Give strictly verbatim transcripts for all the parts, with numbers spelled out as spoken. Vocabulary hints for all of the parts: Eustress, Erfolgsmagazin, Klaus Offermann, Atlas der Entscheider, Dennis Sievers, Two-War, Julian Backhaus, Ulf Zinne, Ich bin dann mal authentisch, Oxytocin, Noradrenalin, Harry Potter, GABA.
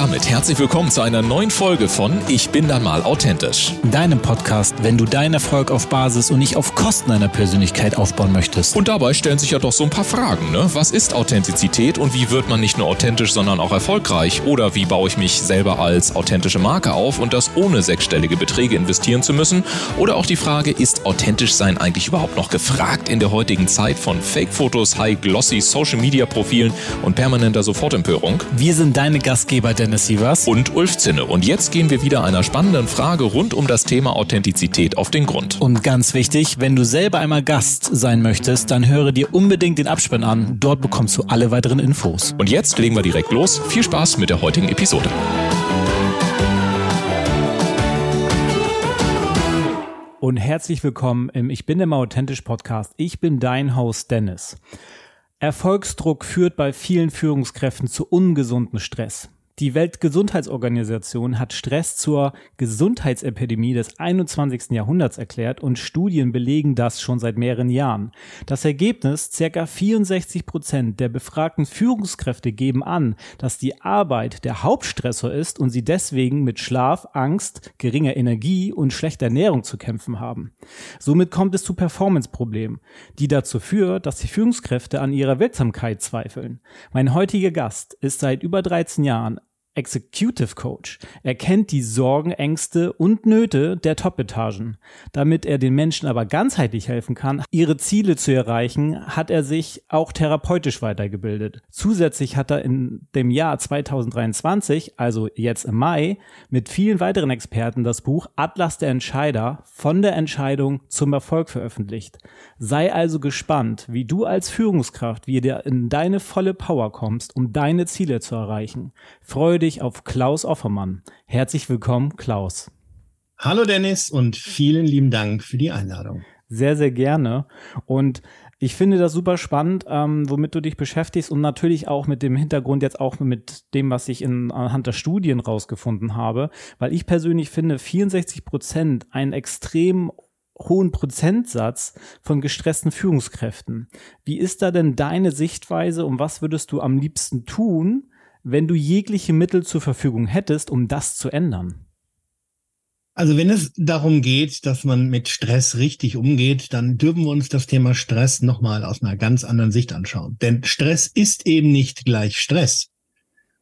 damit herzlich willkommen zu einer neuen Folge von Ich bin dann mal authentisch. Deinem Podcast, wenn du deinen Erfolg auf Basis und nicht auf Kosten einer Persönlichkeit aufbauen möchtest. Und dabei stellen sich ja doch so ein paar Fragen, ne? Was ist Authentizität und wie wird man nicht nur authentisch, sondern auch erfolgreich? Oder wie baue ich mich selber als authentische Marke auf und das ohne sechsstellige Beträge investieren zu müssen? Oder auch die Frage, ist authentisch sein eigentlich überhaupt noch gefragt in der heutigen Zeit von Fake-Fotos, High-Glossy, Social-Media-Profilen und permanenter Sofortempörung? Wir sind deine Gastgeber Dennis Sievers und Ulf Zinne und jetzt gehen wir wieder einer spannenden Frage rund um das Thema Authentizität auf den Grund. Und ganz wichtig, wenn du selber einmal Gast sein möchtest, dann höre dir unbedingt den Abspann an. Dort bekommst du alle weiteren Infos. Und jetzt legen wir direkt los. Viel Spaß mit der heutigen Episode. Und herzlich willkommen im Ich bin dann mal authentisch Podcast. Ich bin dein Host Dennis. Erfolgsdruck führt bei vielen Führungskräften zu ungesunden Stress. Die Weltgesundheitsorganisation hat Stress zur Gesundheitsepidemie des einundzwanzigsten Jahrhunderts erklärt und Studien belegen das schon seit mehreren Jahren. Das Ergebnis, ca. vierundsechzig Prozent der befragten Führungskräfte geben an, dass die Arbeit der Hauptstressor ist und sie deswegen mit Schlaf, Angst, geringer Energie und schlechter Ernährung zu kämpfen haben. Somit kommt es zu Performance-Problemen, die dazu führen, dass die Führungskräfte an ihrer Wirksamkeit zweifeln. Mein heutiger Gast ist seit über dreizehn Jahren Executive Coach. Er kennt die Sorgen, Ängste und Nöte der Top-Etagen. Damit er den Menschen aber ganzheitlich helfen kann, ihre Ziele zu erreichen, hat er sich auch therapeutisch weitergebildet. Zusätzlich hat er in dem Jahr zweitausenddreiundzwanzig, also jetzt im Mai, mit vielen weiteren Experten das Buch Atlas der Entscheider von der Entscheidung zum Erfolg veröffentlicht. Sei also gespannt, wie du als Führungskraft wieder in deine volle Power kommst, um deine Ziele zu erreichen. Freude dich auf Klaus Offermann. Herzlich willkommen, Klaus. Hallo Dennis und vielen lieben Dank für die Einladung. Sehr, sehr gerne. Und ich finde das super spannend, ähm, womit du dich beschäftigst und natürlich auch mit dem Hintergrund jetzt auch mit dem, was ich in, anhand der Studien rausgefunden habe, weil ich persönlich finde, vierundsechzig Prozent einen extrem hohen Prozentsatz von gestressten Führungskräften. Wie ist da denn deine Sichtweise und was würdest du am liebsten tun, wenn du jegliche Mittel zur Verfügung hättest, um das zu ändern? Also wenn es darum geht, dass man mit Stress richtig umgeht, dann dürfen wir uns das Thema Stress nochmal aus einer ganz anderen Sicht anschauen. Denn Stress ist eben nicht gleich Stress.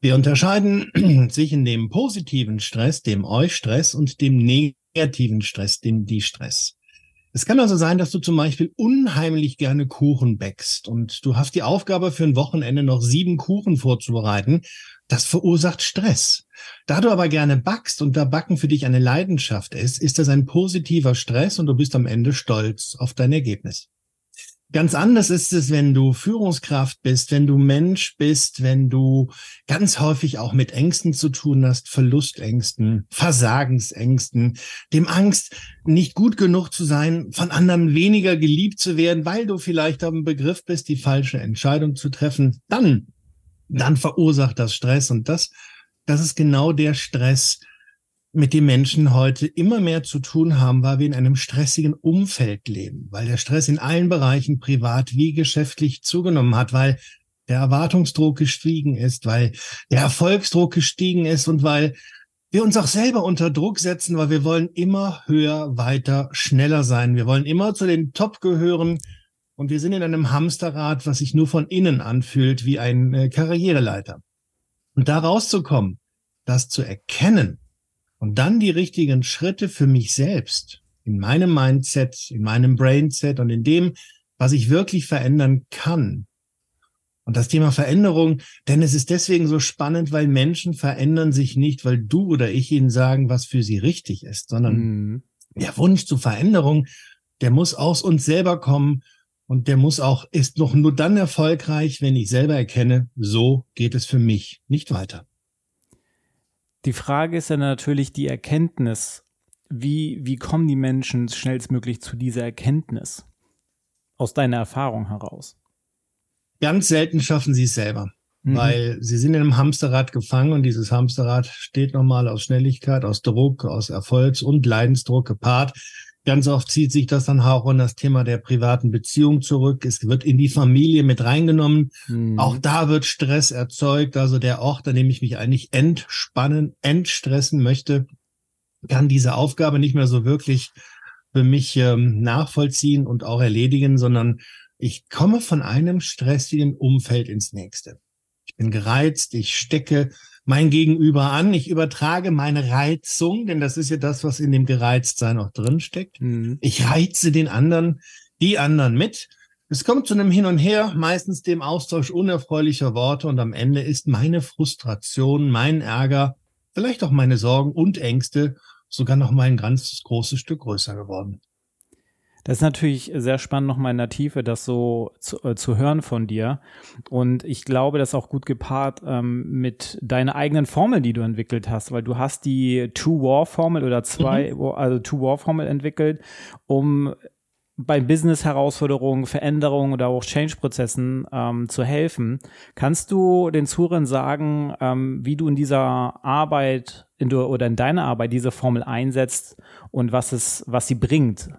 Wir unterscheiden sich in dem positiven Stress, dem Eustress und dem negativen Stress, dem Distress. Es kann also sein, dass du zum Beispiel unheimlich gerne Kuchen bäckst und du hast die Aufgabe für ein Wochenende noch sieben Kuchen vorzubereiten. Das verursacht Stress. Da du aber gerne backst und da Backen für dich eine Leidenschaft ist, ist das ein positiver Stress und du bist am Ende stolz auf dein Ergebnis. Ganz anders ist es, wenn du Führungskraft bist, wenn du Mensch bist, wenn du ganz häufig auch mit Ängsten zu tun hast, Verlustängsten, Versagensängsten, dem Angst, nicht gut genug zu sein, von anderen weniger geliebt zu werden, weil du vielleicht am Begriff bist, die falsche Entscheidung zu treffen, dann, dann verursacht das Stress und das, das ist genau der Stress, mit dem Menschen heute immer mehr zu tun haben, weil wir in einem stressigen Umfeld leben, weil der Stress in allen Bereichen privat wie geschäftlich zugenommen hat, weil der Erwartungsdruck gestiegen ist, weil der Erfolgsdruck gestiegen ist und weil wir uns auch selber unter Druck setzen, weil wir wollen immer höher, weiter, schneller sein. Wir wollen immer zu den Top gehören und wir sind in einem Hamsterrad, was sich nur von innen anfühlt wie ein Karriereleiter. Und da rauszukommen, das zu erkennen, und dann die richtigen Schritte für mich selbst, in meinem Mindset, in meinem Brainset und in dem, was ich wirklich verändern kann. Und das Thema Veränderung, denn es ist deswegen so spannend, weil Menschen verändern sich nicht, weil du oder ich ihnen sagen, was für sie richtig ist, sondern mhm. der Wunsch zur Veränderung, der muss aus uns selber kommen und der muss auch, ist noch nur dann erfolgreich, wenn ich selber erkenne, so geht es für mich nicht weiter. Die Frage ist ja natürlich die Erkenntnis. Wie, wie kommen die Menschen schnellstmöglich zu dieser Erkenntnis? Aus deiner Erfahrung heraus. Ganz selten schaffen sie es selber, mhm. weil sie sind in einem Hamsterrad gefangen und dieses Hamsterrad steht nochmal aus Schnelligkeit, aus Druck, aus Erfolgs- und Leidensdruck gepaart. Ganz oft zieht sich das dann auch in das Thema der privaten Beziehung zurück. Es wird in die Familie mit reingenommen. Mhm. Auch da wird Stress erzeugt. Also der Ort, an dem ich mich eigentlich entspannen, entstressen möchte, kann diese Aufgabe nicht mehr so wirklich für mich ähm, nachvollziehen und auch erledigen, sondern ich komme von einem stressigen Umfeld ins nächste. Ich bin gereizt, ich stecke mein Gegenüber an, ich übertrage meine Reizung, denn das ist ja das, was in dem Gereiztsein auch drinsteckt. Mhm. Ich reize den anderen, die anderen mit. Es kommt zu einem Hin und Her, meistens dem Austausch unerfreulicher Worte, und am Ende ist meine Frustration, mein Ärger, vielleicht auch meine Sorgen und Ängste sogar noch mal ein ganz großes Stück größer geworden. Das ist natürlich sehr spannend, nochmal in der Tiefe das so zu, äh, zu hören von dir. Und ich glaube, das ist auch gut gepaart ähm, mit deiner eigenen Formel, die du entwickelt hast, weil du hast die Two-War-Formel oder zwei, mhm. also Two-War-Formel entwickelt, um bei Business-Herausforderungen, Veränderungen oder auch Change-Prozessen ähm, zu helfen. Kannst du den Zuhörern sagen, ähm, wie du in dieser Arbeit in du, oder in deiner Arbeit diese Formel einsetzt und was es, was sie bringt?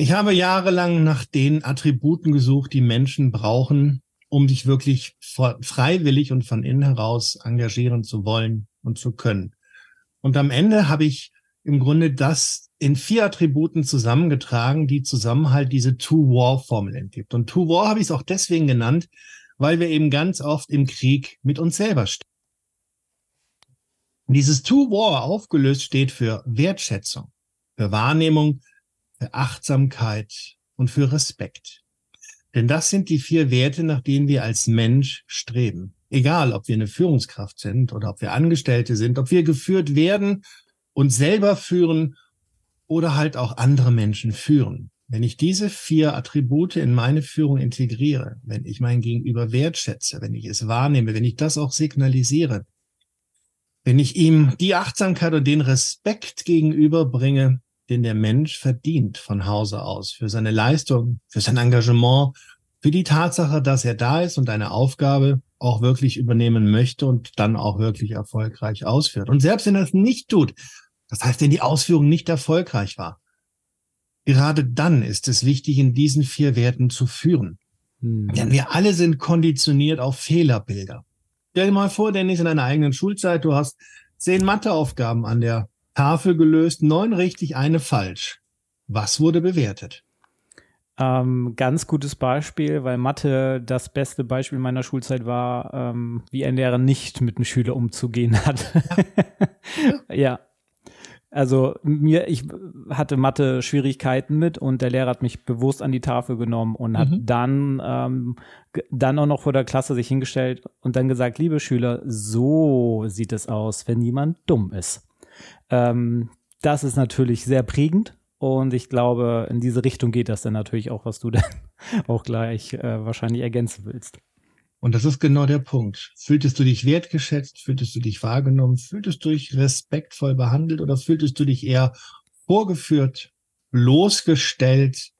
Ich habe jahrelang nach den Attributen gesucht, die Menschen brauchen, um sich wirklich freiwillig und von innen heraus engagieren zu wollen und zu können. Und am Ende habe ich im Grunde das in vier Attributen zusammengetragen, die zusammen halt diese Two-War-Formel entgibt. Und Two-War habe ich es auch deswegen genannt, weil wir eben ganz oft im Krieg mit uns selber stehen. Und dieses Two-War aufgelöst steht für Wertschätzung, für Wahrnehmung, für Achtsamkeit und für Respekt. Denn das sind die vier Werte, nach denen wir als Mensch streben. Egal, ob wir eine Führungskraft sind oder ob wir Angestellte sind, ob wir geführt werden und selber führen oder halt auch andere Menschen führen. Wenn ich diese vier Attribute in meine Führung integriere, wenn ich mein Gegenüber wertschätze, wenn ich es wahrnehme, wenn ich das auch signalisiere, wenn ich ihm die Achtsamkeit und den Respekt gegenüberbringe, den der Mensch verdient von Hause aus, für seine Leistung, für sein Engagement, für die Tatsache, dass er da ist und eine Aufgabe auch wirklich übernehmen möchte und dann auch wirklich erfolgreich ausführt. Und selbst wenn er es nicht tut, das heißt, wenn die Ausführung nicht erfolgreich war, gerade dann ist es wichtig, in diesen vier Werten zu führen. Hm. Denn wir alle sind konditioniert auf Fehlerbilder. Stell dir mal vor, Dennis, in deiner eigenen Schulzeit, du hast zehn Matheaufgaben an der Tafel gelöst, neun richtig, eine falsch. Was wurde bewertet? Ähm, ganz gutes Beispiel, weil Mathe das beste Beispiel meiner Schulzeit war, ähm, wie ein Lehrer nicht mit einem Schüler umzugehen hat. Ja. Ja. Also mir, ich hatte Mathe-Schwierigkeiten mit und der Lehrer hat mich bewusst an die Tafel genommen und hat mhm. dann, ähm, dann auch noch vor der Klasse sich hingestellt und dann gesagt, liebe Schüler, so sieht es aus, wenn jemand dumm ist. Ähm, das ist natürlich sehr prägend und ich glaube, in diese Richtung geht das dann natürlich auch, was du dann auch gleich äh, wahrscheinlich ergänzen willst. Und das ist genau der Punkt. Fühltest du dich wertgeschätzt? Fühltest du dich wahrgenommen? Fühltest du dich respektvoll behandelt oder fühltest du dich eher vorgeführt, losgestellt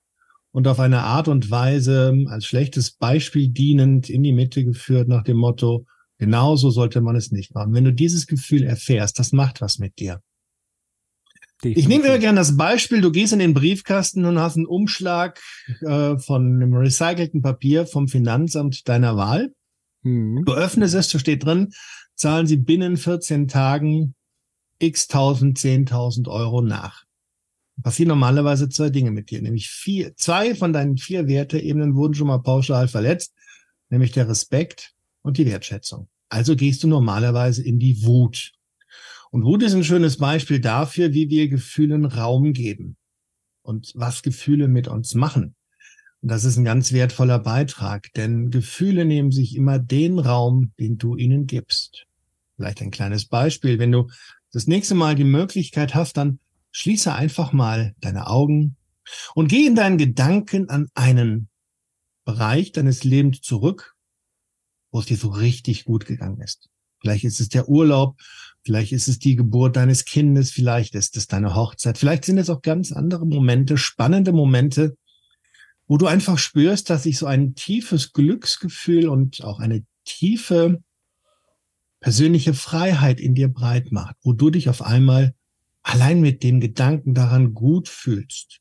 und auf eine Art und Weise als schlechtes Beispiel dienend in die Mitte geführt nach dem Motto, genauso sollte man es nicht machen. Wenn du dieses Gefühl erfährst, das macht was mit dir. Definitiv. Ich nehme immer gerne das Beispiel, du gehst in den Briefkasten und hast einen Umschlag äh, von einem recycelten Papier vom Finanzamt deiner Wahl. Mhm. Du öffnest es, da steht drin, zahlen sie binnen vierzehn Tagen x-tausend, zehntausend Euro nach. Passieren normalerweise zwei Dinge mit dir, nämlich vier, zwei von deinen vier Werteebenen wurden schon mal pauschal verletzt, nämlich der Respekt und die Wertschätzung. Also gehst du normalerweise in die Wut. Und Wut ist ein schönes Beispiel dafür, wie wir Gefühlen Raum geben und was Gefühle mit uns machen. Und das ist ein ganz wertvoller Beitrag, denn Gefühle nehmen sich immer den Raum, den du ihnen gibst. Vielleicht ein kleines Beispiel. Wenn du das nächste Mal die Möglichkeit hast, dann schließe einfach mal deine Augen und geh in deinen Gedanken an einen Bereich deines Lebens zurück, wo es dir so richtig gut gegangen ist. Vielleicht ist es der Urlaub, vielleicht ist es die Geburt deines Kindes, vielleicht ist es deine Hochzeit, vielleicht sind es auch ganz andere Momente, spannende Momente, wo du einfach spürst, dass sich so ein tiefes Glücksgefühl und auch eine tiefe persönliche Freiheit in dir breit macht, wo du dich auf einmal allein mit dem Gedanken daran gut fühlst.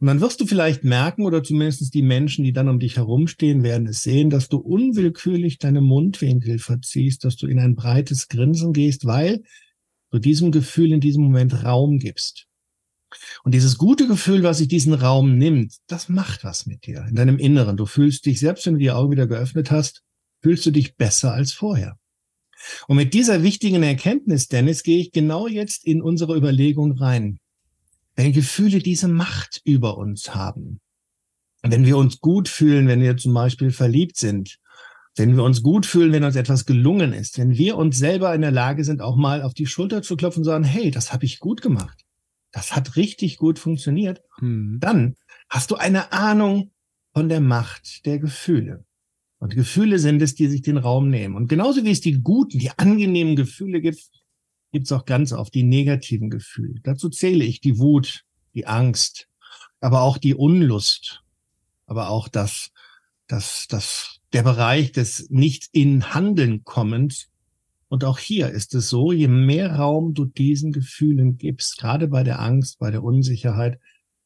Und dann wirst du vielleicht merken, oder zumindest die Menschen, die dann um dich herumstehen, werden es sehen, dass du unwillkürlich deine Mundwinkel verziehst, dass du in ein breites Grinsen gehst, weil du diesem Gefühl in diesem Moment Raum gibst. Und dieses gute Gefühl, was sich diesen Raum nimmt, das macht was mit dir in deinem Inneren. Du fühlst dich, selbst wenn du die Augen wieder geöffnet hast, fühlst du dich besser als vorher. Und mit dieser wichtigen Erkenntnis, Dennis, gehe ich genau jetzt in unsere Überlegung rein. Wenn Gefühle diese Macht über uns haben, wenn wir uns gut fühlen, wenn wir zum Beispiel verliebt sind, wenn wir uns gut fühlen, wenn uns etwas gelungen ist, wenn wir uns selber in der Lage sind, auch mal auf die Schulter zu klopfen und sagen, hey, das habe ich gut gemacht, das hat richtig gut funktioniert, hm. dann hast du eine Ahnung von der Macht der Gefühle. Und Gefühle sind es, die sich den Raum nehmen. Und genauso wie es die guten, die angenehmen Gefühle gibt, gibt es auch ganz oft die negativen Gefühle. Dazu zähle ich die Wut, die Angst, aber auch die Unlust, aber auch das, das, das, der Bereich des Nicht-in-Handeln-Kommens. Und auch hier ist es so, je mehr Raum du diesen Gefühlen gibst, gerade bei der Angst, bei der Unsicherheit,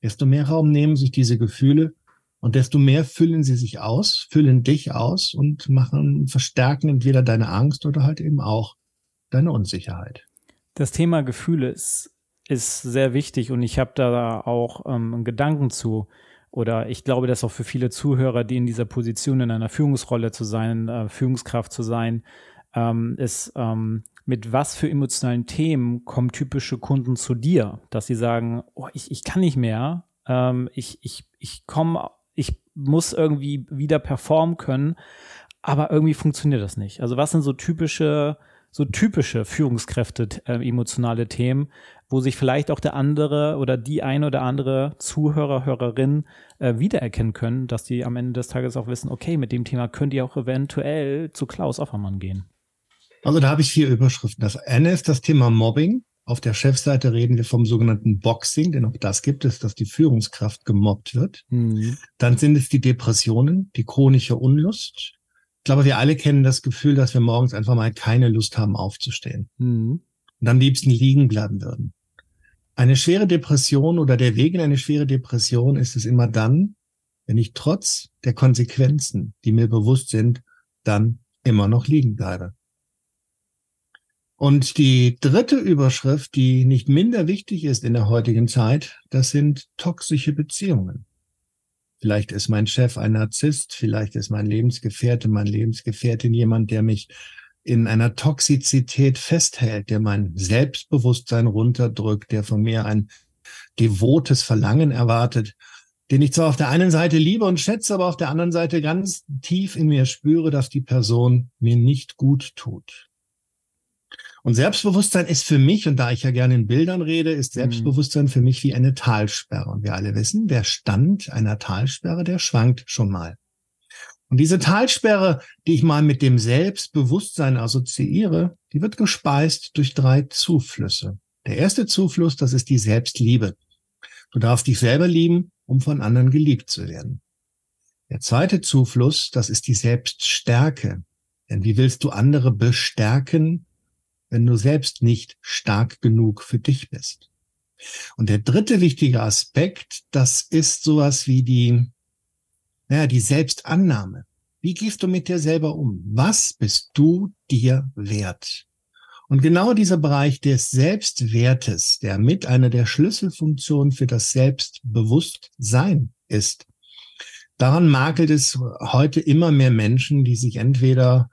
desto mehr Raum nehmen sich diese Gefühle und desto mehr füllen sie sich aus, füllen dich aus und machen, verstärken entweder deine Angst oder halt eben auch deine Unsicherheit. Das Thema Gefühle ist, ist sehr wichtig und ich habe da auch ähm, Gedanken zu. Oder ich glaube, dass auch für viele Zuhörer, die in dieser Position, in einer Führungsrolle zu sein, äh, Führungskraft zu sein, ähm, ist, ähm, mit was für emotionalen Themen kommen typische Kunden zu dir, dass sie sagen, oh, ich, ich kann nicht mehr, ähm, ich, ich, ich komme, ich muss irgendwie wieder performen können, aber irgendwie funktioniert das nicht. Also was sind so typische so typische Führungskräfte, äh, emotionale Themen, wo sich vielleicht auch der andere oder die ein oder andere Zuhörer, Hörerin äh, wiedererkennen können, dass die am Ende des Tages auch wissen, okay, mit dem Thema könnt ihr auch eventuell zu Klaus Offermann gehen. Also da habe ich vier Überschriften. Das eine ist das Thema Mobbing. Auf der Chefseite reden wir vom sogenannten Boxing, denn auch das gibt es, dass die Führungskraft gemobbt wird. Mhm. Dann sind es die Depressionen, die chronische Unlust. Ich glaube, wir alle kennen das Gefühl, dass wir morgens einfach mal keine Lust haben, aufzustehen. Mhm. Und am liebsten liegen bleiben würden. Eine schwere Depression oder der Weg in eine schwere Depression ist es immer dann, wenn ich trotz der Konsequenzen, die mir bewusst sind, dann immer noch liegen bleibe. Und die dritte Überschrift, die nicht minder wichtig ist in der heutigen Zeit, das sind toxische Beziehungen. Vielleicht ist mein Chef ein Narzisst, vielleicht ist mein Lebensgefährte, meine Lebensgefährtin jemand, der mich in einer Toxizität festhält, der mein Selbstbewusstsein runterdrückt, der von mir ein devotes Verlangen erwartet, den ich zwar auf der einen Seite liebe und schätze, aber auf der anderen Seite ganz tief in mir spüre, dass die Person mir nicht gut tut. Und Selbstbewusstsein ist für mich, und da ich ja gerne in Bildern rede, ist Selbstbewusstsein für mich wie eine Talsperre. Und wir alle wissen, der Stand einer Talsperre, der schwankt schon mal. Und diese Talsperre, die ich mal mit dem Selbstbewusstsein assoziiere, die wird gespeist durch drei Zuflüsse. Der erste Zufluss, das ist die Selbstliebe. Du darfst dich selber lieben, um von anderen geliebt zu werden. Der zweite Zufluss, das ist die Selbststärke. Denn wie willst du andere bestärken, wenn du selbst nicht stark genug für dich bist? Und der dritte wichtige Aspekt, das ist sowas wie die, naja, die Selbstannahme. Wie gehst du mit dir selber um? Was bist du dir wert? Und genau dieser Bereich des Selbstwertes, der mit einer der Schlüsselfunktionen für das Selbstbewusstsein ist, daran makelt es heute immer mehr Menschen, die sich entweder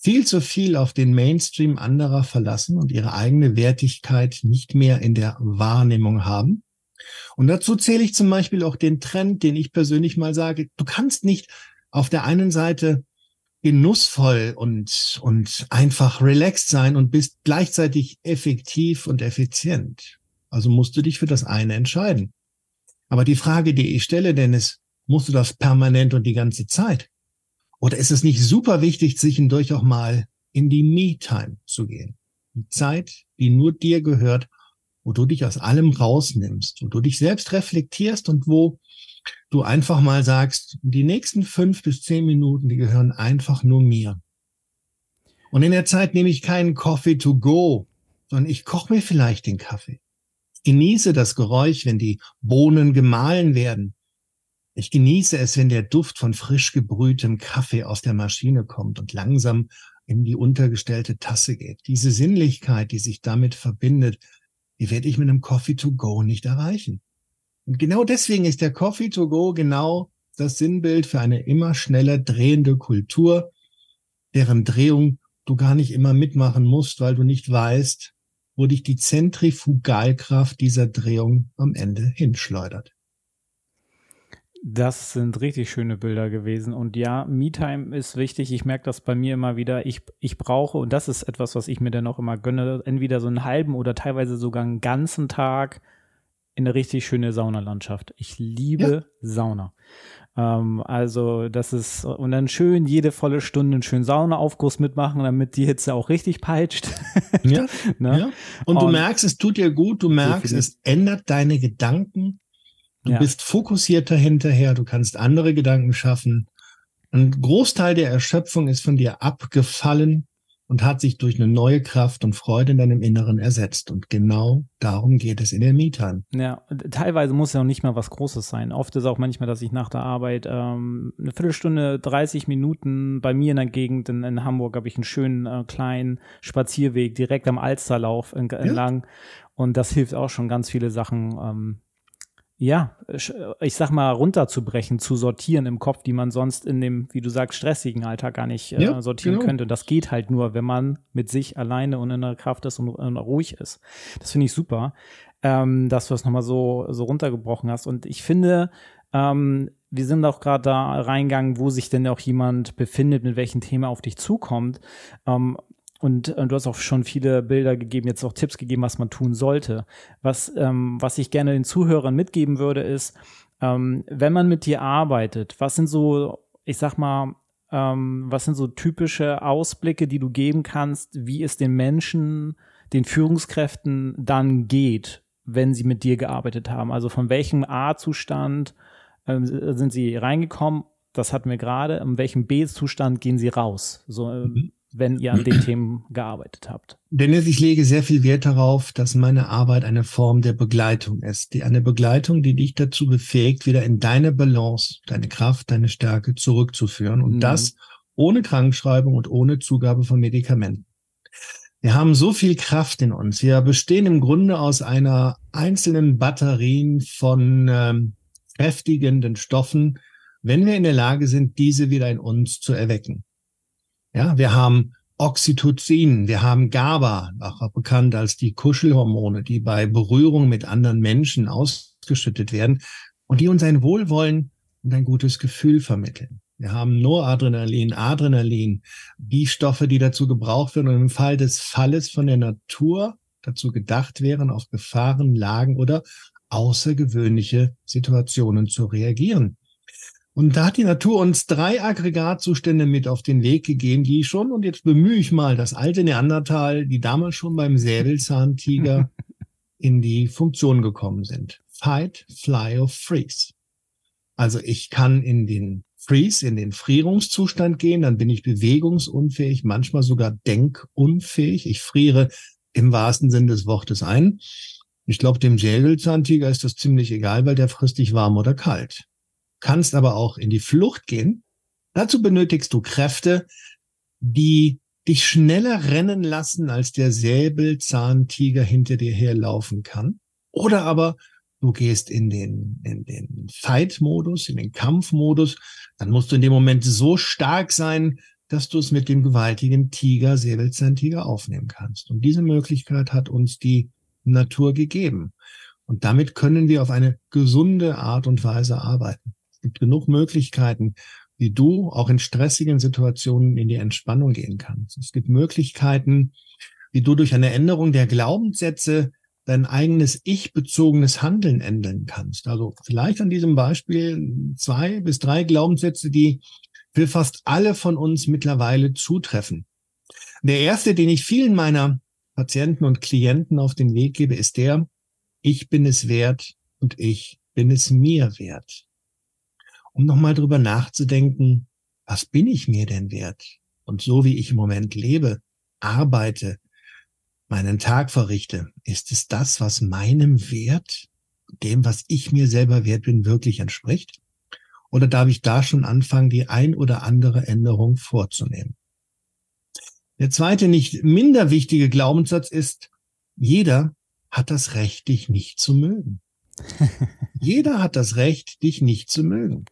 viel zu viel auf den Mainstream anderer verlassen und ihre eigene Wertigkeit nicht mehr in der Wahrnehmung haben. Und dazu zähle ich zum Beispiel auch den Trend, den ich persönlich mal sage, du kannst nicht auf der einen Seite genussvoll und, und einfach relaxed sein und bist gleichzeitig effektiv und effizient. Also musst du dich für das eine entscheiden. Aber die Frage, die ich stelle, Dennis, musst du das permanent und die ganze Zeit? Oder ist es nicht super wichtig, zwischendurch auch mal in die Me-Time zu gehen? Die Zeit, die nur dir gehört, wo du dich aus allem rausnimmst, wo du dich selbst reflektierst und wo du einfach mal sagst, die nächsten fünf bis zehn Minuten, die gehören einfach nur mir. Und in der Zeit nehme ich keinen Coffee to go, sondern ich koche mir vielleicht den Kaffee. genieße das Geräusch, wenn die Bohnen gemahlen werden. Ich genieße es, wenn der Duft von frisch gebrühtem Kaffee aus der Maschine kommt und langsam in die untergestellte Tasse geht. Diese Sinnlichkeit, die sich damit verbindet, die werde ich mit einem Coffee to go nicht erreichen. Und genau deswegen ist der Coffee to go genau das Sinnbild für eine immer schneller drehende Kultur, deren Drehung du gar nicht immer mitmachen musst, weil du nicht weißt, wo dich die Zentrifugalkraft dieser Drehung am Ende hinschleudert. Das sind richtig schöne Bilder gewesen. Und ja, Me-Time ist wichtig. Ich merke das bei mir immer wieder. Ich, ich brauche, und das ist etwas, was ich mir dann auch immer gönne, entweder so einen halben oder teilweise sogar einen ganzen Tag in eine richtig schöne Saunalandschaft. Ich liebe ja. Sauna. Ähm, also das ist, und dann schön jede volle Stunde einen schönen Saunaaufguss mitmachen, damit die Hitze auch richtig peitscht. Ja, ne? Ja. Und, und du merkst, es tut dir gut, du merkst, es ändert deine Gedanken. Du ja. bist fokussierter hinterher, du kannst andere Gedanken schaffen. Ein Großteil der Erschöpfung ist von dir abgefallen und hat sich durch eine neue Kraft und Freude in deinem Inneren ersetzt. Und genau darum geht es in der Me-Time. Ja, teilweise muss ja auch nicht mal was Großes sein. Oft ist auch manchmal, dass ich nach der Arbeit ähm, eine Viertelstunde, dreißig Minuten bei mir in der Gegend, in, in Hamburg habe ich einen schönen äh, kleinen Spazierweg direkt am Alsterlauf in, entlang. Ja. Und das hilft auch schon, ganz viele Sachen ähm, ja, ich sag mal, runterzubrechen, zu sortieren im Kopf, die man sonst in dem, wie du sagst, stressigen Alltag gar nicht äh, ja, sortieren genau. könnte. Das geht halt nur, wenn man mit sich alleine und in der Kraft ist und, und ruhig ist. Das finde ich super, ähm, dass du das nochmal so, so runtergebrochen hast. Und ich finde, ähm, wir sind auch gerade da reingegangen, wo sich denn auch jemand befindet, mit welchem Thema auf dich zukommt. Ähm, Und, und du hast auch schon viele Bilder gegeben, jetzt auch Tipps gegeben, was man tun sollte. Was, ähm, was ich gerne den Zuhörern mitgeben würde, ist, ähm, wenn man mit dir arbeitet, was sind so, ich sag mal, ähm, was sind so typische Ausblicke, die du geben kannst, wie es den Menschen, den Führungskräften dann geht, wenn sie mit dir gearbeitet haben? Also von welchem A-Zustand ähm, sind sie reingekommen? Das hatten wir gerade. In welchem B-Zustand gehen sie raus? So, ähm, wenn ihr an den Themen gearbeitet habt. Dennis, ich lege sehr viel Wert darauf, dass meine Arbeit eine Form der Begleitung ist. Die, eine Begleitung, die dich dazu befähigt, wieder in deine Balance, deine Kraft, deine Stärke zurückzuführen. Und mhm. das ohne Krankschreibung und ohne Zugabe von Medikamenten. Wir haben so viel Kraft in uns. Wir bestehen im Grunde aus einer einzelnen Batterie von ähm, kräftigenden Stoffen, wenn wir in der Lage sind, diese wieder in uns zu erwecken. Ja, wir haben Oxytocin, wir haben GABA, auch bekannt als die Kuschelhormone, die bei Berührung mit anderen Menschen ausgeschüttet werden und die uns ein Wohlwollen und ein gutes Gefühl vermitteln. Wir haben Noradrenalin, Adrenalin, die Stoffe, die dazu gebraucht werden und im Fall des Falles von der Natur dazu gedacht wären, auf Gefahren, Lagen oder außergewöhnliche Situationen zu reagieren. Und da hat die Natur uns drei Aggregatzustände mit auf den Weg gegeben, die schon, und jetzt bemühe ich mal das alte Neandertal, die damals schon beim Säbelzahntiger in die Funktion gekommen sind. Fight, fly or freeze. Also ich kann in den Freeze, in den Frierungszustand gehen, dann bin ich bewegungsunfähig, manchmal sogar denkunfähig. Ich friere im wahrsten Sinne des Wortes ein. Ich glaube, dem Säbelzahntiger ist das ziemlich egal, weil der frisst dich warm oder kalt. Kannst aber auch in die Flucht gehen. Dazu benötigst du Kräfte, die dich schneller rennen lassen, als der Säbelzahntiger hinter dir herlaufen kann. Oder aber du gehst in den, in den Fight-Modus, in den Kampfmodus. Dann musst du in dem Moment so stark sein, dass du es mit dem gewaltigen Tiger, Säbelzahntiger aufnehmen kannst. Und diese Möglichkeit hat uns die Natur gegeben. Und damit können wir auf eine gesunde Art und Weise arbeiten. Es gibt genug Möglichkeiten, wie du auch in stressigen Situationen in die Entspannung gehen kannst. Es gibt Möglichkeiten, wie du durch eine Änderung der Glaubenssätze dein eigenes ich-bezogenes Handeln ändern kannst. Also vielleicht an diesem Beispiel zwei bis drei Glaubenssätze, die für fast alle von uns mittlerweile zutreffen. Der erste, den ich vielen meiner Patienten und Klienten auf den Weg gebe, ist der: Ich bin es wert und ich bin es mir wert. Um nochmal drüber nachzudenken, was bin ich mir denn wert? Und so wie ich im Moment lebe, arbeite, meinen Tag verrichte, ist es das, was meinem Wert, dem, was ich mir selber wert bin, wirklich entspricht? Oder darf ich da schon anfangen, die ein oder andere Änderung vorzunehmen? Der zweite, nicht minder wichtige Glaubenssatz ist, jeder hat das Recht, dich nicht zu mögen. Jeder hat das Recht, dich nicht zu mögen.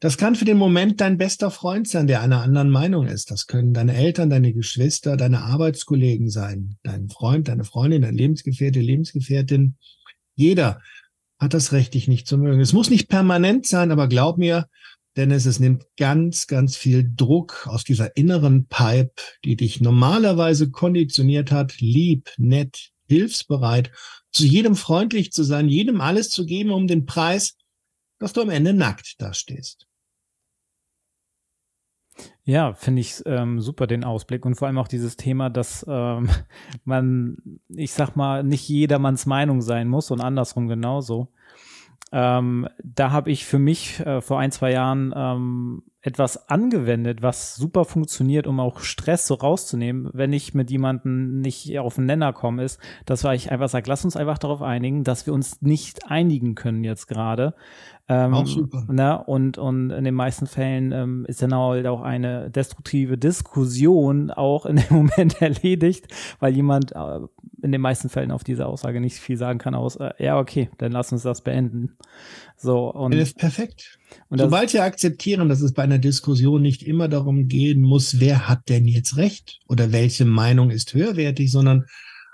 Das kann für den Moment dein bester Freund sein, der einer anderen Meinung ist. Das können deine Eltern, deine Geschwister, deine Arbeitskollegen sein, dein Freund, deine Freundin, dein Lebensgefährte, Lebensgefährtin. Jeder hat das Recht, dich nicht zu mögen. Es muss nicht permanent sein, aber glaub mir, Dennis, es nimmt ganz, ganz viel Druck aus dieser inneren Pipe, die dich normalerweise konditioniert hat, lieb, nett, hilfsbereit, zu jedem freundlich zu sein, jedem alles zu geben, um den Preis, dass du am Ende nackt dastehst. Ja, finde ich ähm, super, den Ausblick, und vor allem auch dieses Thema, dass ähm, man, ich sag mal, nicht jedermanns Meinung sein muss und andersrum genauso. Ähm, da habe ich für mich äh, vor ein, zwei Jahren ähm, etwas angewendet, was super funktioniert, um auch Stress so rauszunehmen, wenn ich mit jemandem nicht auf den Nenner komme, ist, dass ich einfach sage, lass uns einfach darauf einigen, dass wir uns nicht einigen können jetzt gerade. Ähm, auch super. Ne? Und, und in den meisten Fällen ähm, ist dann halt auch eine destruktive Diskussion auch in dem Moment erledigt, weil jemand äh, in den meisten Fällen auf diese Aussage nicht viel sagen kann aus, äh, ja, okay, dann lass uns das beenden. So, und das ist perfekt. Und sobald wir akzeptieren, dass es bei einer Diskussion nicht immer darum gehen muss, wer hat denn jetzt recht oder welche Meinung ist höherwertig, sondern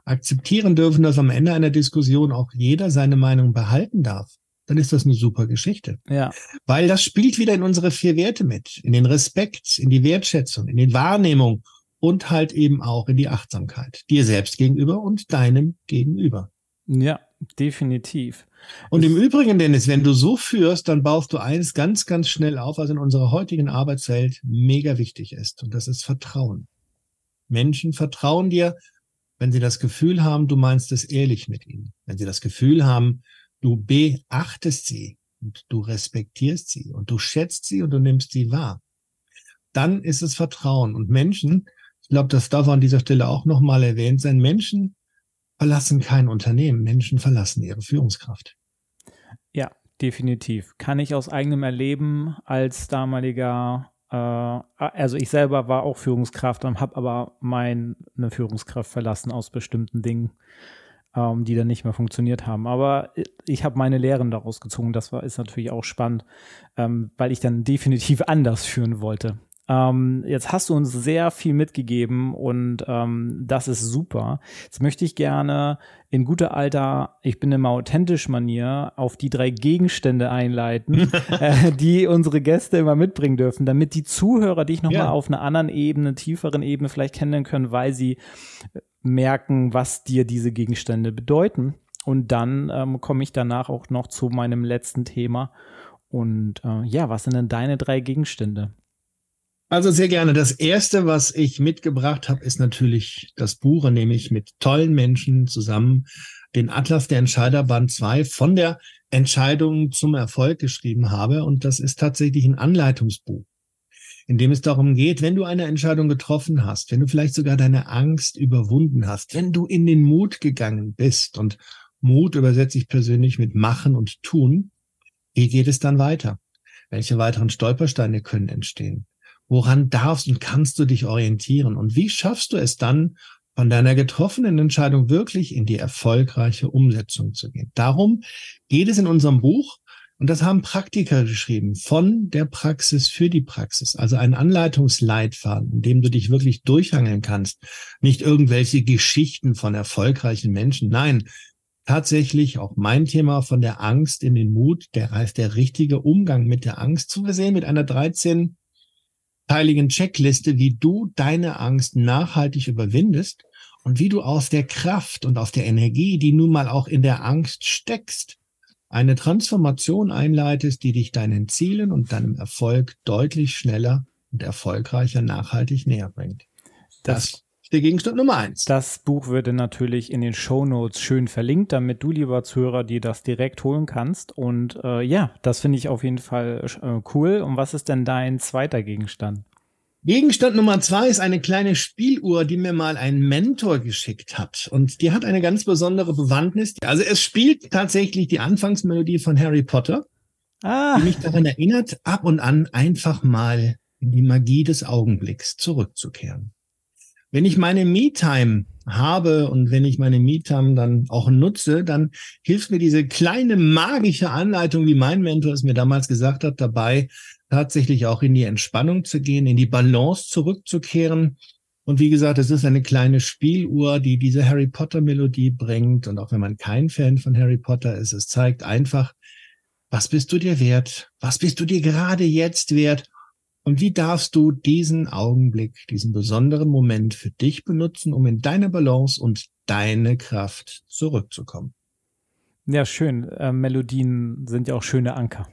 akzeptieren dürfen, dass am Ende einer Diskussion auch jeder seine Meinung behalten darf, dann ist das eine super Geschichte. Ja. Weil das spielt wieder in unsere vier Werte mit, in den Respekt, in die Wertschätzung, in die Wahrnehmung und halt eben auch in die Achtsamkeit, dir selbst gegenüber und deinem Gegenüber. Ja, definitiv. Und im Übrigen, Dennis, wenn du so führst, dann baust du eines ganz, ganz schnell auf, was in unserer heutigen Arbeitswelt mega wichtig ist. Und das ist Vertrauen. Menschen vertrauen dir, wenn sie das Gefühl haben, du meinst es ehrlich mit ihnen. Wenn sie das Gefühl haben, du beachtest sie und du respektierst sie und du schätzt sie und du nimmst sie wahr. Dann ist es Vertrauen. Und Menschen, ich glaube, das darf an dieser Stelle auch nochmal erwähnt sein, Menschen verlassen kein Unternehmen, Menschen verlassen ihre Führungskraft. Ja, definitiv. Kann ich aus eigenem Erleben als damaliger, äh, also ich selber war auch Führungskraft, habe aber meine Führungskraft verlassen aus bestimmten Dingen, ähm, die dann nicht mehr funktioniert haben. Aber ich habe meine Lehren daraus gezogen, das war, ist natürlich auch spannend, ähm, weil ich dann definitiv anders führen wollte. Jetzt hast du uns sehr viel mitgegeben und ähm, das ist super. Jetzt möchte ich gerne in guter alter, ich bin immer authentisch Manier, auf die drei Gegenstände einleiten, äh, die unsere Gäste immer mitbringen dürfen, damit die Zuhörer dich nochmal ja. auf einer anderen Ebene, tieferen Ebene vielleicht kennenlernen können, weil sie merken, was dir diese Gegenstände bedeuten. Und dann ähm, komme ich danach auch noch zu meinem letzten Thema. Und äh, ja, was sind denn deine drei Gegenstände? Also sehr gerne. Das Erste, was ich mitgebracht habe, ist natürlich das Buch, in dem ich mit tollen Menschen zusammen den Atlas der Entscheider Band zwei von der Entscheidung zum Erfolg geschrieben habe. Und das ist tatsächlich ein Anleitungsbuch, in dem es darum geht, wenn du eine Entscheidung getroffen hast, wenn du vielleicht sogar deine Angst überwunden hast, wenn du in den Mut gegangen bist, und Mut übersetze ich persönlich mit Machen und Tun, wie geht es dann weiter? Welche weiteren Stolpersteine können entstehen? Woran darfst und kannst du dich orientieren? Und wie schaffst du es dann, von deiner getroffenen Entscheidung wirklich in die erfolgreiche Umsetzung zu gehen? Darum geht es in unserem Buch. Und das haben Praktiker geschrieben. Von der Praxis für die Praxis. Also ein Anleitungsleitfaden, in dem du dich wirklich durchhangeln kannst. Nicht irgendwelche Geschichten von erfolgreichen Menschen. Nein, tatsächlich auch mein Thema, von der Angst in den Mut. Der heißt der richtige Umgang mit der Angst. Zugesehen mit einer dreizehn teiligen Checkliste, wie du deine Angst nachhaltig überwindest und wie du aus der Kraft und aus der Energie, die nun mal auch in der Angst steckst, eine Transformation einleitest, die dich deinen Zielen und deinem Erfolg deutlich schneller und erfolgreicher nachhaltig näher bringt. Das, das ist der Gegenstand Nummer eins. Das Buch wird natürlich in den Shownotes schön verlinkt, damit du, lieber Zuhörer, dir das direkt holen kannst. Und äh, ja, das finde ich auf jeden Fall äh, cool. Und was ist denn dein zweiter Gegenstand? Gegenstand Nummer zwei ist eine kleine Spieluhr, die mir mal ein Mentor geschickt hat. Und die hat eine ganz besondere Bewandtnis. Also es spielt tatsächlich die Anfangsmelodie von Harry Potter, ah. die mich daran erinnert, ab und an einfach mal in die Magie des Augenblicks zurückzukehren. Wenn ich meine Me-Time habe und wenn ich meine Me-Time dann auch nutze, dann hilft mir diese kleine magische Anleitung, wie mein Mentor es mir damals gesagt hat, dabei, tatsächlich auch in die Entspannung zu gehen, in die Balance zurückzukehren. Und wie gesagt, es ist eine kleine Spieluhr, die diese Harry Potter Melodie bringt. Und auch wenn man kein Fan von Harry Potter ist, es zeigt einfach, was bist du dir wert? Was bist du dir gerade jetzt wert? Und wie darfst du diesen Augenblick, diesen besonderen Moment für dich benutzen, um in deine Balance und deine Kraft zurückzukommen? Ja, schön. Äh, Melodien sind ja auch schöne Anker.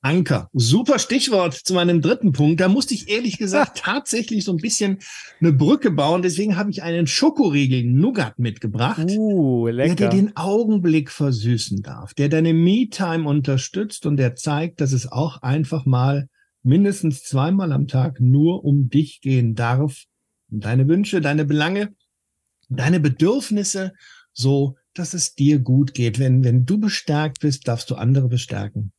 Anker. Super Stichwort zu meinem dritten Punkt. Da musste ich ehrlich gesagt tatsächlich so ein bisschen eine Brücke bauen. Deswegen habe ich einen Schokoriegel Nougat mitgebracht, uh, lecker. Der dir den Augenblick versüßen darf, der deine Me-Time unterstützt und der zeigt, dass es auch einfach mal mindestens zweimal am Tag nur um dich gehen darf. Und deine Wünsche, deine Belange, deine Bedürfnisse, so dass es dir gut geht. Wenn, wenn du bestärkt bist, darfst du andere bestärken.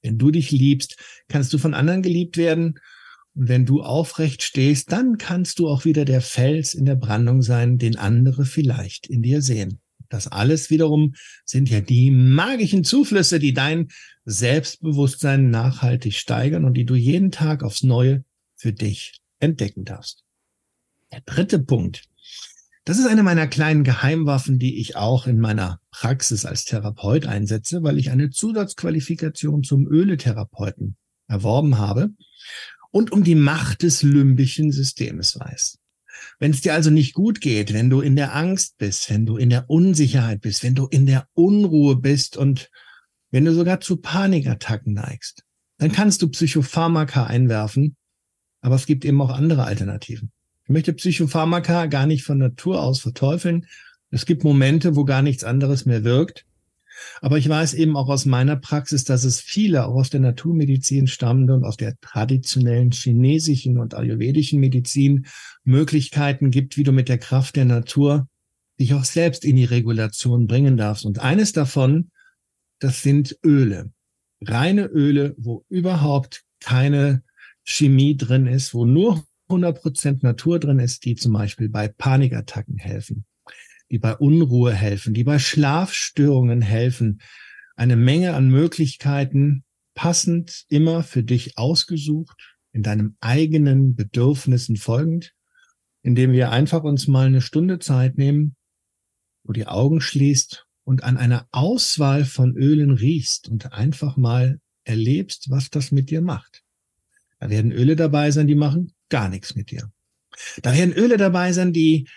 Wenn du dich liebst, kannst du von anderen geliebt werden. Und wenn du aufrecht stehst, dann kannst du auch wieder der Fels in der Brandung sein, den andere vielleicht in dir sehen. Das alles wiederum sind ja die magischen Zuflüsse, die dein Selbstbewusstsein nachhaltig steigern und die du jeden Tag aufs Neue für dich entdecken darfst. Der dritte Punkt. Das ist eine meiner kleinen Geheimwaffen, die ich auch in meiner Praxis als Therapeut einsetze, weil ich eine Zusatzqualifikation zum Öletherapeuten erworben habe und um die Macht des limbischen Systems weiß. Wenn es dir also nicht gut geht, wenn du in der Angst bist, wenn du in der Unsicherheit bist, wenn du in der Unruhe bist und wenn du sogar zu Panikattacken neigst, dann kannst du Psychopharmaka einwerfen, aber es gibt eben auch andere Alternativen. Ich möchte Psychopharmaka gar nicht von Natur aus verteufeln. Es gibt Momente, wo gar nichts anderes mehr wirkt. Aber ich weiß eben auch aus meiner Praxis, dass es viele auch aus der Naturmedizin stammende und aus der traditionellen chinesischen und ayurvedischen Medizin Möglichkeiten gibt, wie du mit der Kraft der Natur dich auch selbst in die Regulation bringen darfst. Und eines davon, das sind Öle. Reine Öle, wo überhaupt keine Chemie drin ist, wo nur hundert Prozent Natur drin ist, die zum Beispiel bei Panikattacken helfen, die bei Unruhe helfen, die bei Schlafstörungen helfen. Eine Menge an Möglichkeiten, passend immer für dich ausgesucht, in deinem eigenen Bedürfnissen folgend, indem wir einfach uns mal eine Stunde Zeit nehmen, wo die Augen schließt und an einer Auswahl von Ölen riechst und einfach mal erlebst, was das mit dir macht. Da werden Öle dabei sein, die machen gar nichts mit dir. Da werden Öle dabei sein, die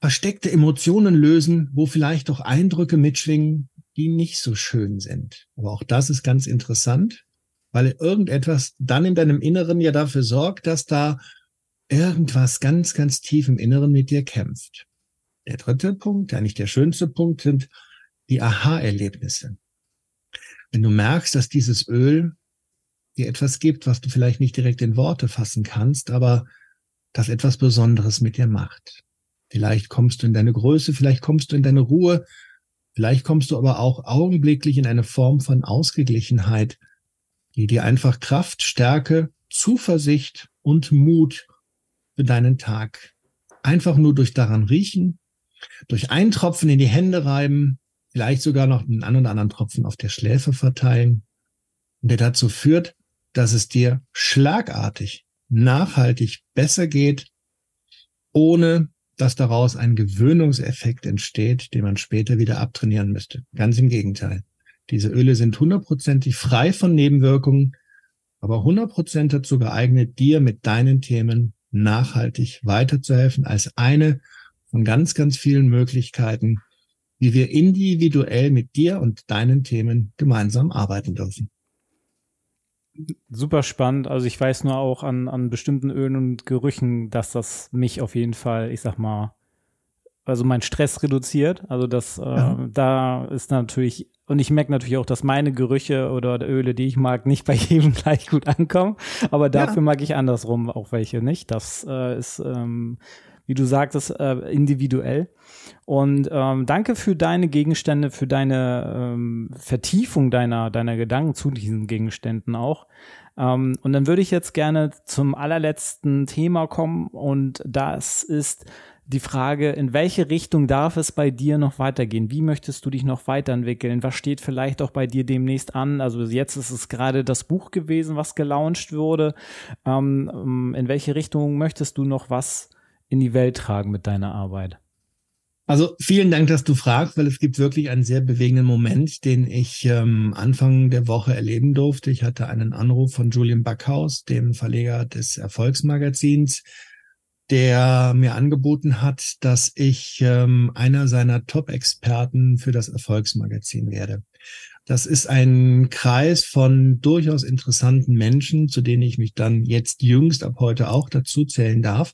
versteckte Emotionen lösen, wo vielleicht auch Eindrücke mitschwingen, die nicht so schön sind. Aber auch das ist ganz interessant, weil irgendetwas dann in deinem Inneren ja dafür sorgt, dass da irgendwas ganz, ganz tief im Inneren mit dir kämpft. Der dritte Punkt, eigentlich der schönste Punkt, sind die Aha-Erlebnisse. Wenn du merkst, dass dieses Öl dir etwas gibt, was du vielleicht nicht direkt in Worte fassen kannst, aber das etwas Besonderes mit dir macht. Vielleicht kommst du in deine Größe, vielleicht kommst du in deine Ruhe, vielleicht kommst du aber auch augenblicklich in eine Form von Ausgeglichenheit, die dir einfach Kraft, Stärke, Zuversicht und Mut für deinen Tag einfach nur durch daran riechen, durch Eintropfen in die Hände reiben, vielleicht sogar noch einen einen oder anderen Tropfen auf der Schläfe verteilen und der dazu führt, dass es dir schlagartig, nachhaltig besser geht, ohne dass daraus ein Gewöhnungseffekt entsteht, den man später wieder abtrainieren müsste. Ganz im Gegenteil. Diese Öle sind hundertprozentig frei von Nebenwirkungen, aber hundertprozentig dazu geeignet, dir mit deinen Themen nachhaltig weiterzuhelfen, als eine von ganz, ganz vielen Möglichkeiten, wie wir individuell mit dir und deinen Themen gemeinsam arbeiten dürfen. Super spannend. Also ich weiß nur auch an, an bestimmten Ölen und Gerüchen, dass das mich auf jeden Fall, ich sag mal, also meinen Stress reduziert. Also das, äh, ja. da ist natürlich, und ich merke natürlich auch, dass meine Gerüche oder Öle, die ich mag, nicht bei jedem gleich gut ankommen. Aber dafür ja. mag ich andersrum auch welche nicht. Das äh, ist, ähm, wie du sagtest, äh, individuell. Und ähm, danke für deine Gegenstände, für deine ähm, Vertiefung deiner, deiner Gedanken zu diesen Gegenständen auch. Ähm, und dann würde ich jetzt gerne zum allerletzten Thema kommen. Und das ist die Frage, in welche Richtung darf es bei dir noch weitergehen? Wie möchtest du dich noch weiterentwickeln? Was steht vielleicht auch bei dir demnächst an? Also jetzt ist es gerade das Buch gewesen, was gelauncht wurde. Ähm, in welche Richtung möchtest du noch was in die Welt tragen mit deiner Arbeit? Also vielen Dank, dass du fragst, weil es gibt wirklich einen sehr bewegenden Moment, den ich ähm, Anfang der Woche erleben durfte. Ich hatte einen Anruf von Julian Backhaus, dem Verleger des Erfolgsmagazins, der mir angeboten hat, dass ich ähm, einer seiner Top-Experten für das Erfolgsmagazin werde. Das ist ein Kreis von durchaus interessanten Menschen, zu denen ich mich dann jetzt jüngst ab heute auch dazu zählen darf,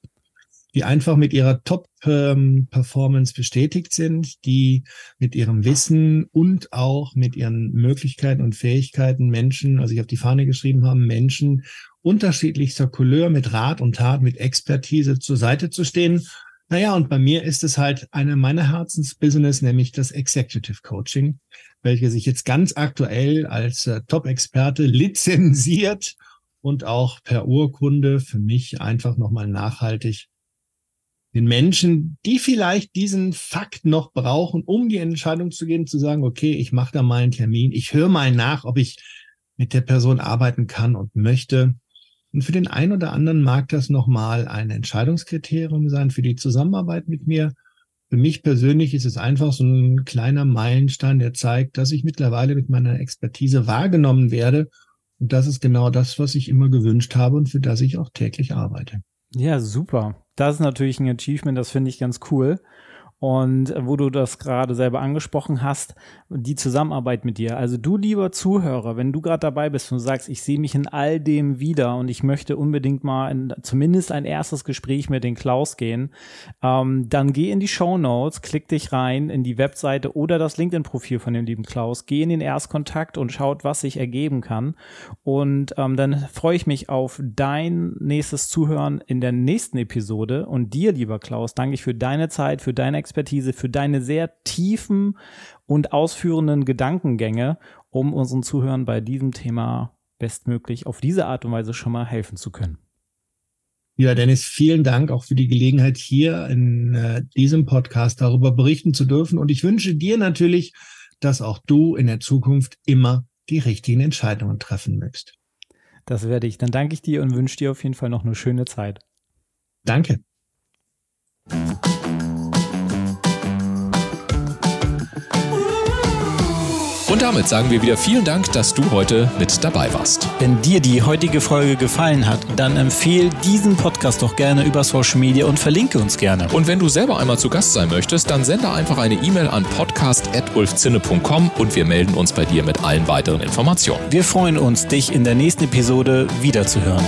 die einfach mit ihrer Top-Performance bestätigt sind, die mit ihrem Wissen und auch mit ihren Möglichkeiten und Fähigkeiten Menschen, also ich auf die Fahne geschrieben haben, Menschen unterschiedlichster Couleur mit Rat und Tat, mit Expertise zur Seite zu stehen. Naja, und bei mir ist es halt eine meiner Herzensbusiness, nämlich das Executive Coaching, welches ich jetzt ganz aktuell als äh, Top-Experte lizenziert und auch per Urkunde für mich einfach nochmal nachhaltig den Menschen, die vielleicht diesen Fakt noch brauchen, um die Entscheidung zu geben, zu sagen, okay, ich mache da mal einen Termin, ich höre mal nach, ob ich mit der Person arbeiten kann und möchte. Und für den einen oder anderen mag das nochmal ein Entscheidungskriterium sein für die Zusammenarbeit mit mir. Für mich persönlich ist es einfach so ein kleiner Meilenstein, der zeigt, dass ich mittlerweile mit meiner Expertise wahrgenommen werde. Und das ist genau das, was ich immer gewünscht habe und für das ich auch täglich arbeite. Ja, super. Das ist natürlich ein Achievement, das finde ich ganz cool. Und wo du das gerade selber angesprochen hast, die Zusammenarbeit mit dir. Also du, lieber Zuhörer, wenn du gerade dabei bist und sagst, ich sehe mich in all dem wieder und ich möchte unbedingt mal in, zumindest ein erstes Gespräch mit den Klaus gehen, ähm, dann geh in die Shownotes, klick dich rein in die Webseite oder das LinkedIn-Profil von dem lieben Klaus, geh in den Erstkontakt und schaut, was sich ergeben kann. Und ähm, dann freue ich mich auf dein nächstes Zuhören in der nächsten Episode. Und dir, lieber Klaus, danke ich für deine Zeit, für deine Expertise. Expertise, für deine sehr tiefen und ausführenden Gedankengänge, um unseren Zuhörern bei diesem Thema bestmöglich auf diese Art und Weise schon mal helfen zu können. Ja, Dennis, vielen Dank auch für die Gelegenheit, hier in äh, diesem Podcast darüber berichten zu dürfen. Und ich wünsche dir natürlich, dass auch du in der Zukunft immer die richtigen Entscheidungen treffen mögst. Das werde ich. Dann danke ich dir und wünsche dir auf jeden Fall noch eine schöne Zeit. Danke. Und damit sagen wir wieder vielen Dank, dass du heute mit dabei warst. Wenn dir die heutige Folge gefallen hat, dann empfehle diesen Podcast doch gerne über Social Media und verlinke uns gerne. Und wenn du selber einmal zu Gast sein möchtest, dann sende einfach eine E-Mail an podcast at ulf zinne punkt com und wir melden uns bei dir mit allen weiteren Informationen. Wir freuen uns, dich in der nächsten Episode wiederzuhören.